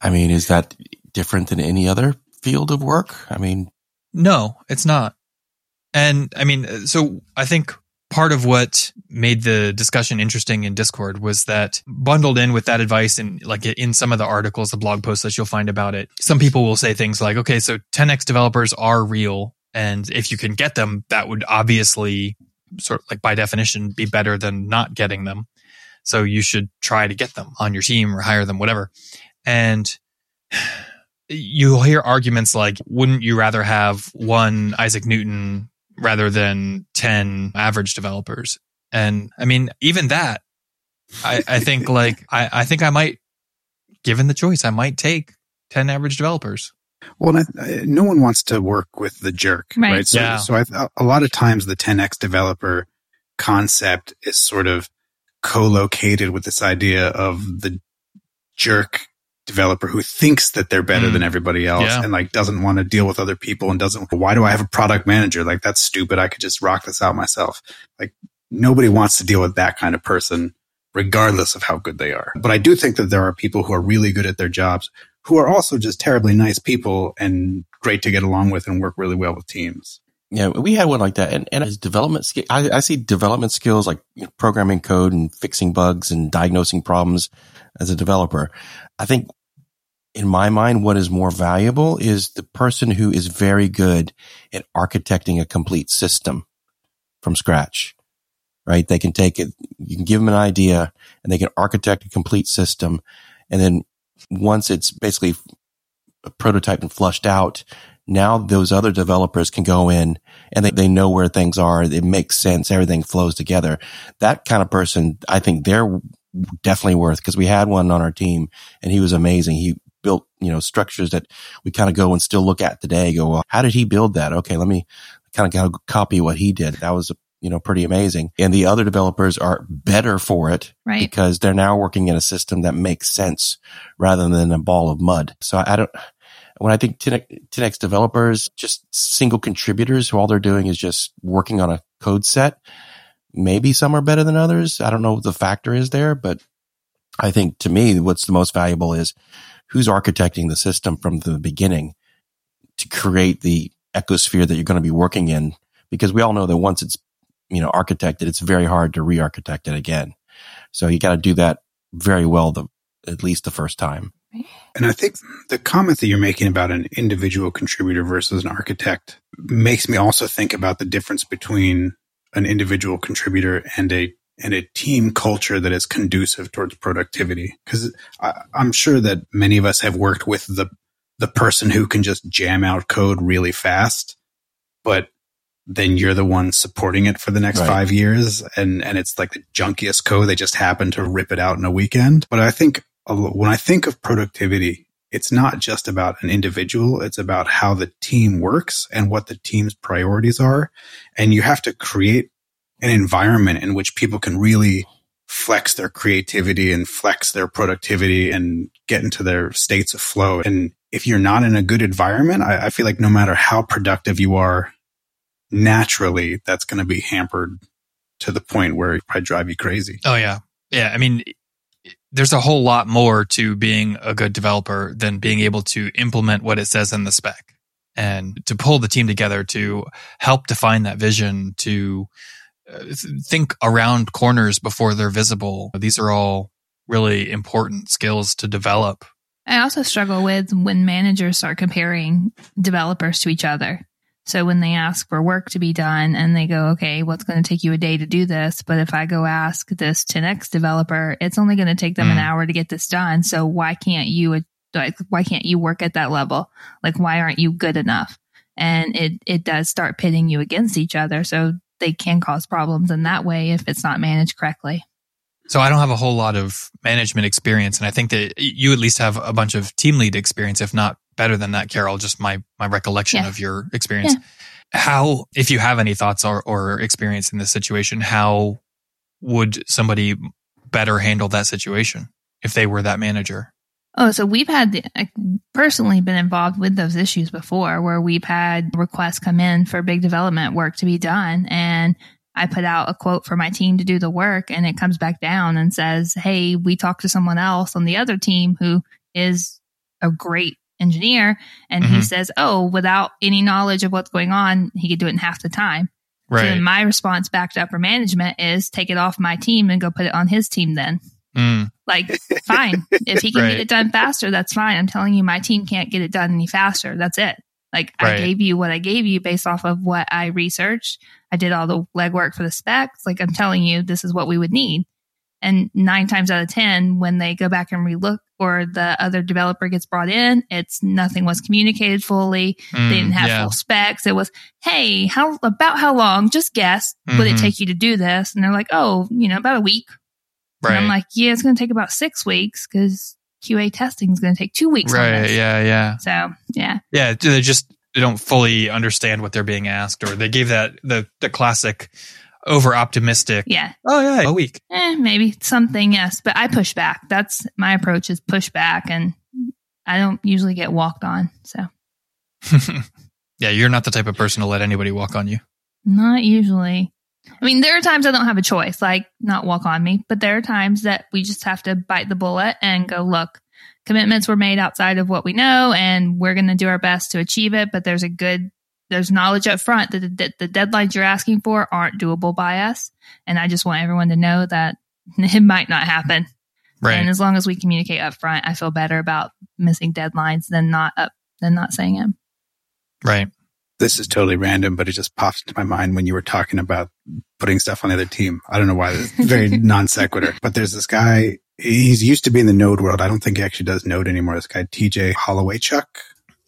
I mean, is that different than any other field of work? I mean, no, it's not. And I mean, so I think part of what made the discussion interesting in Discord was that bundled in with that advice, and like in some of the articles, the blog posts that you'll find about it, some people will say things like, okay, so ten x developers are real, and if you can get them, that would obviously sort of like by definition be better than not getting them. So you should try to get them on your team or hire them, whatever. And you'll hear arguments like, wouldn't you rather have one Isaac Newton rather than ten average developers? And I mean, even that, I, I think like, I, I think I might, given the choice, I might take ten average developers. Well, no one wants to work with the jerk, right? right? So, yeah. so I, a lot of times the ten x developer concept is sort of co-located with this idea of the jerk developer who thinks that they're better mm. than everybody else yeah. and like doesn't want to deal with other people and doesn't, why do I have a product manager? Like, that's stupid. I could just rock this out myself. Like, nobody wants to deal with that kind of person, regardless of how good they are. But I do think that there are people who are really good at their jobs who are also just terribly nice people and great to get along with and work really well with teams. Yeah, we had one like that. And, and as development skill, I, I see development skills like you know, programming code and fixing bugs and diagnosing problems as a developer. I think in my mind, what is more valuable is the person who is very good at architecting a complete system from scratch, right? They can take it, you can give them an idea and they can architect a complete system. And then once it's basically prototyped and flushed out, now those other developers can go in and they, they know where things are. It makes sense. Everything flows together. That kind of person, I think they're definitely worth, because we had one on our team and he was amazing. He built, you know, structures that we kind of go and still look at today, go, well, how did he build that? Okay, let me kind of copy what he did. That was, you know, pretty amazing. And the other developers are better for it, right? Because they're now working in a system that makes sense rather than a ball of mud. So I, I don't... When I think ten x developers, just single contributors who all they're doing is just working on a code set. Maybe some are better than others. I don't know what the factor is there, but I think to me, what's the most valuable is who's architecting the system from the beginning to create the ecosphere that you're going to be working in. Because we all know that once it's, you know, architected, it's very hard to re-architect it again. So you got to do that very well, the, at least the first time. And I think the comment that you're making about an individual contributor versus an architect makes me also think about the difference between an individual contributor and a and a team culture that is conducive towards productivity. Because I'm sure that many of us have worked with the the person who can just jam out code really fast, but then you're the one supporting it for the next right. five years, and and it's like the junkiest code. They just happen to rip it out in a weekend. But I think when I think of productivity, it's not just about an individual. It's about how the team works and what the team's priorities are. And you have to create an environment in which people can really flex their creativity and flex their productivity and get into their states of flow. And if you're not in a good environment, I, I feel like no matter how productive you are, naturally, that's going to be hampered to the point where it probably drive you crazy. Oh, yeah. yeah, I mean, there's a whole lot more to being a good developer than being able to implement what it says in the spec, and to pull the team together to help define that vision, to think around corners before they're visible. These are all really important skills to develop. I also struggle with when managers start comparing developers to each other. So when they ask for work to be done and they go, okay, what's going to take you a day to do this? But if I go ask this ten X developer, it's only going to take them mm. an hour to get this done. So why can't you, like, why can't you work at that level? Like, why aren't you good enough? And it, it does start pitting you against each other. So they can cause problems in that way if it's not managed correctly. So I don't have a whole lot of management experience. And I think that you at least have a bunch of team lead experience, if not better than that, Carol, just my my recollection yeah. of your experience. Yeah. How, if you have any thoughts or, or experience in this situation, how would somebody better handle that situation if they were that manager? Oh, so we've had, the, I've personally been involved with those issues before where we've had requests come in for big development work to be done. And I put out a quote for my team to do the work and it comes back down and says, hey, we talked to someone else on the other team who is a great engineer, and mm-hmm. he says, oh, without any knowledge of what's going on, he could do it in half the time. Right. So then my response back to upper management is take it off my team and go put it on his team then. Mm. Like, fine. If he can right. get it done faster, that's fine. I'm telling you, my team can't get it done any faster. That's it. Like, right. I gave you what I gave you based off of what I researched. I did all the legwork for the specs. Like, I'm telling you, this is what we would need. And nine times out of ten, when they go back and relook, or the other developer gets brought in, it's nothing was communicated fully. Mm, they didn't have yeah. full specs. It was, hey, how about how long? Just guess. Mm-hmm. Would it take you to do this? And they're like, oh, you know, about a week. Right. And I'm like, yeah, it's going to take about six weeks because Q A testing is going to take two weeks. Right. On this. Yeah. Yeah. So yeah. Yeah. They just they don't fully understand what they're being asked, or they gave that the the classic. Over optimistic. Yeah. Oh yeah. A week. Eh, maybe something. Yes, but I push back. That's my approach, is push back, and I don't usually get walked on. So. Yeah, you're not the type of person to let anybody walk on you. Not usually. I mean, there are times I don't have a choice, like not walk on me, but there are times that we just have to bite the bullet and go, look, commitments were made outside of what we know, and we're going to do our best to achieve it. But there's a good. There's knowledge up front that the, the deadlines you're asking for aren't doable by us. And I just want everyone to know that it might not happen. Right. And as long as we communicate up front, I feel better about missing deadlines than not up, than not saying it. Right. This is totally random, but it just popped into my mind when you were talking about putting stuff on the other team. I don't know why. It's very non sequitur. But there's this guy, he's used to be in the Node world. I don't think he actually does Node anymore. This guy, T J Hollowaychuk.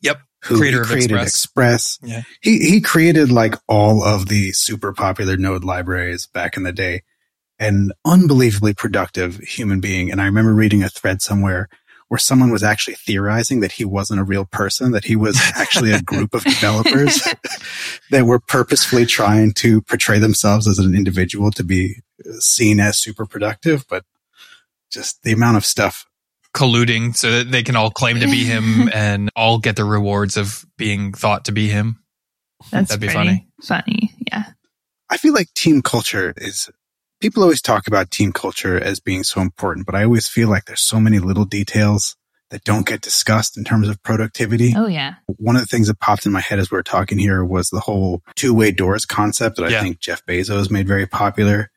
Yep. Who creator created of Express. Express. Yeah. He he created like all of the super popular Node libraries back in the day. An unbelievably productive human being. And I remember reading a thread somewhere where someone was actually theorizing that he wasn't a real person, that he was actually a group of developers that were purposefully trying to portray themselves as an individual to be seen as super productive. But just the amount of stuff. Colluding so that they can all claim to be him and all get the rewards of being thought to be him. That's That'd be funny. Funny, yeah. I feel like team culture is... People always talk about team culture as being so important, but I always feel like there's so many little details that don't get discussed in terms of productivity. Oh, yeah. One of the things that popped in my head as we were talking here was the whole two-way doors concept that I yeah. think Jeff Bezos made very popular.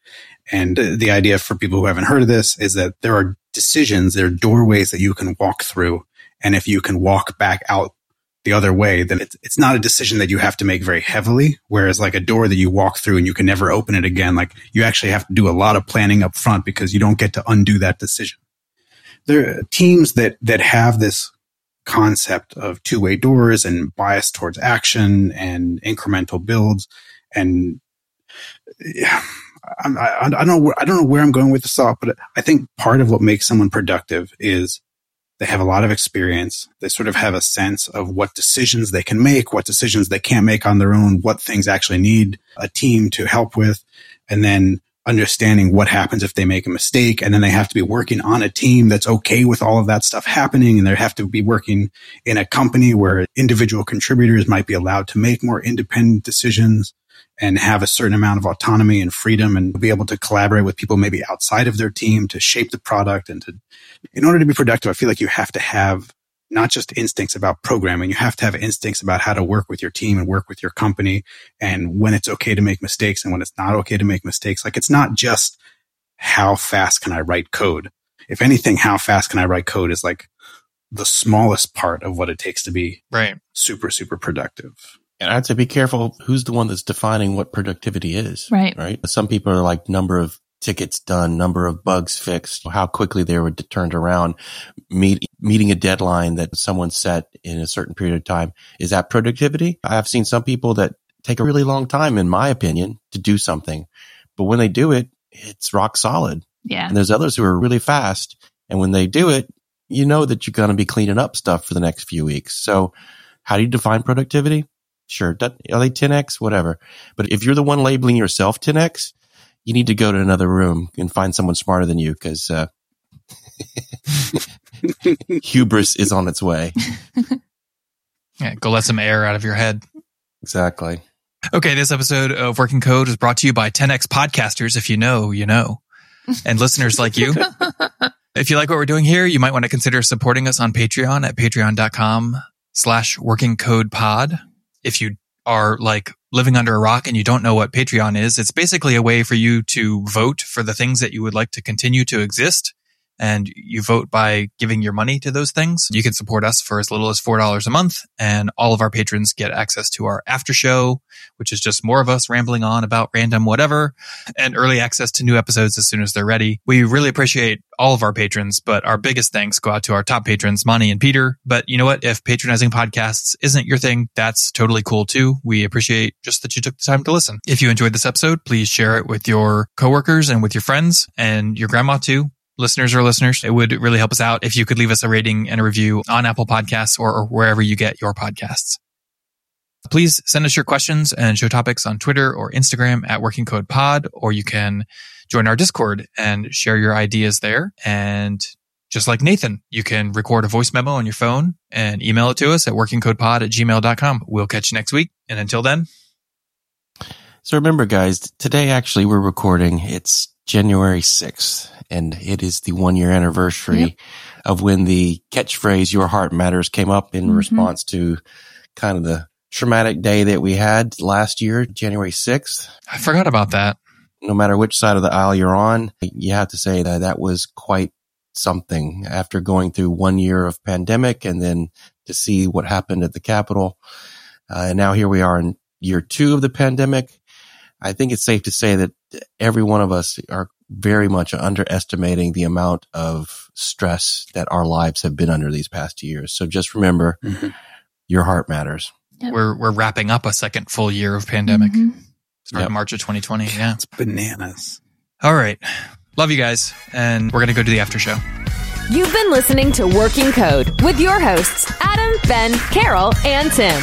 And the idea, for people who haven't heard of this, is that there are decisions, there are doorways that you can walk through. And if you can walk back out the other way, then it's, it's not a decision that you have to make very heavily. Whereas like a door that you walk through and you can never open it again, like you actually have to do a lot of planning up front because you don't get to undo that decision. There are teams that, that have this concept of two-way doors and bias towards action and incremental builds. And yeah, I, I, I don't know where, I don't know where I'm going with this thought, but I think part of what makes someone productive is they have a lot of experience. They sort of have a sense of what decisions they can make, what decisions they can't make on their own, what things actually need a team to help with, and then understanding what happens if they make a mistake. And then they have to be working on a team that's okay with all of that stuff happening. And they have to be working in a company where individual contributors might be allowed to make more independent decisions. and have a certain amount of autonomy and freedom and be able to collaborate with people maybe outside of their team to shape the product. And to, in order to be productive, I feel like you have to have not just instincts about programming. You have to have instincts about how to work with your team and work with your company, and when it's okay to make mistakes and when it's not okay to make mistakes. Like, it's not just how fast can I write code. If anything, how fast can I write code is like the smallest part of what it takes to be right. super, super productive. And I have to be careful who's the one that's defining what productivity is. Right. Right. Some people are like number of tickets done, number of bugs fixed, how quickly they were turned around, meet, meeting a deadline that someone set in a certain period of time. Is that productivity? I've seen some people that take a really long time, in my opinion, to do something. But when they do it, it's rock solid. Yeah. And there's others who are really fast. And when they do it, you know that you're going to be cleaning up stuff for the next few weeks. So how do you define productivity? Sure. Are they ten X? Whatever. But if you're the one labeling yourself ten X, you need to go to another room and find someone smarter than you, because uh, hubris is on its way. Yeah, go let some air out of your head. Exactly. Okay, this episode of Working Code is brought to you by ten X Podcasters. If you know, you know. And listeners like you. If you like what we're doing here, you might want to consider supporting us on Patreon at patreon.com slash working code pod. If you are like living under a rock and you don't know what Patreon is, it's basically a way for you to vote for the things that you would like to continue to exist. And you vote by giving your money to those things. You can support us for as little as four dollars a month. And all of our patrons get access to our after show, which is just more of us rambling on about random whatever, and early access to new episodes as soon as they're ready. We really appreciate all of our patrons, but our biggest thanks go out to our top patrons, Monty and Peter. But you know what? If patronizing podcasts isn't your thing, that's totally cool too. We appreciate just that you took the time to listen. If you enjoyed this episode, please share it with your coworkers and with your friends and your grandma too. Listeners or listeners, it would really help us out if you could leave us a rating and a review on Apple Podcasts or, or wherever you get your podcasts. Please send us your questions and show topics on Twitter or Instagram at Working Code Pod, or you can join our Discord and share your ideas there. And just like Nathan, you can record a voice memo on your phone and email it to us at workingcodepod at gmail dot com. We'll catch you next week. And until then. So remember, guys, today actually we're recording. It's January sixth, and it is the one-year anniversary yep. of when the catchphrase, Your Heart Matters, came up in mm-hmm. response to kind of the traumatic day that we had last year, January sixth. I forgot about that. No matter which side of the aisle you're on, you have to say that that was quite something. After going through one year of pandemic and then to see what happened at the Capitol, uh, and now here we are in year two of the pandemic. I think it's safe to say that every one of us are very much underestimating the amount of stress that our lives have been under these past years. So just remember, mm-hmm. your heart matters. Yep. We're we're wrapping up a second full year of pandemic. Mm-hmm. Started yep. March of twenty twenty. Yeah, it's bananas. All right. Love you guys. And we're going to go do the after show. You've been listening to Working Code with your hosts, Adam, Ben, Carol, and Tim.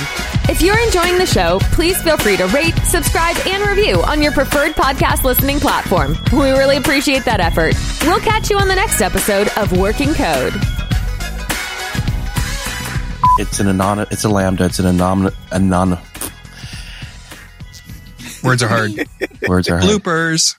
If you're enjoying the show, please feel free to rate, subscribe, and review on your preferred podcast listening platform. We really appreciate that effort. We'll catch you on the next episode of Working Code. It's an anon. It's a lambda. It's an anon. anon- Words are hard. Words are hard. Bloopers.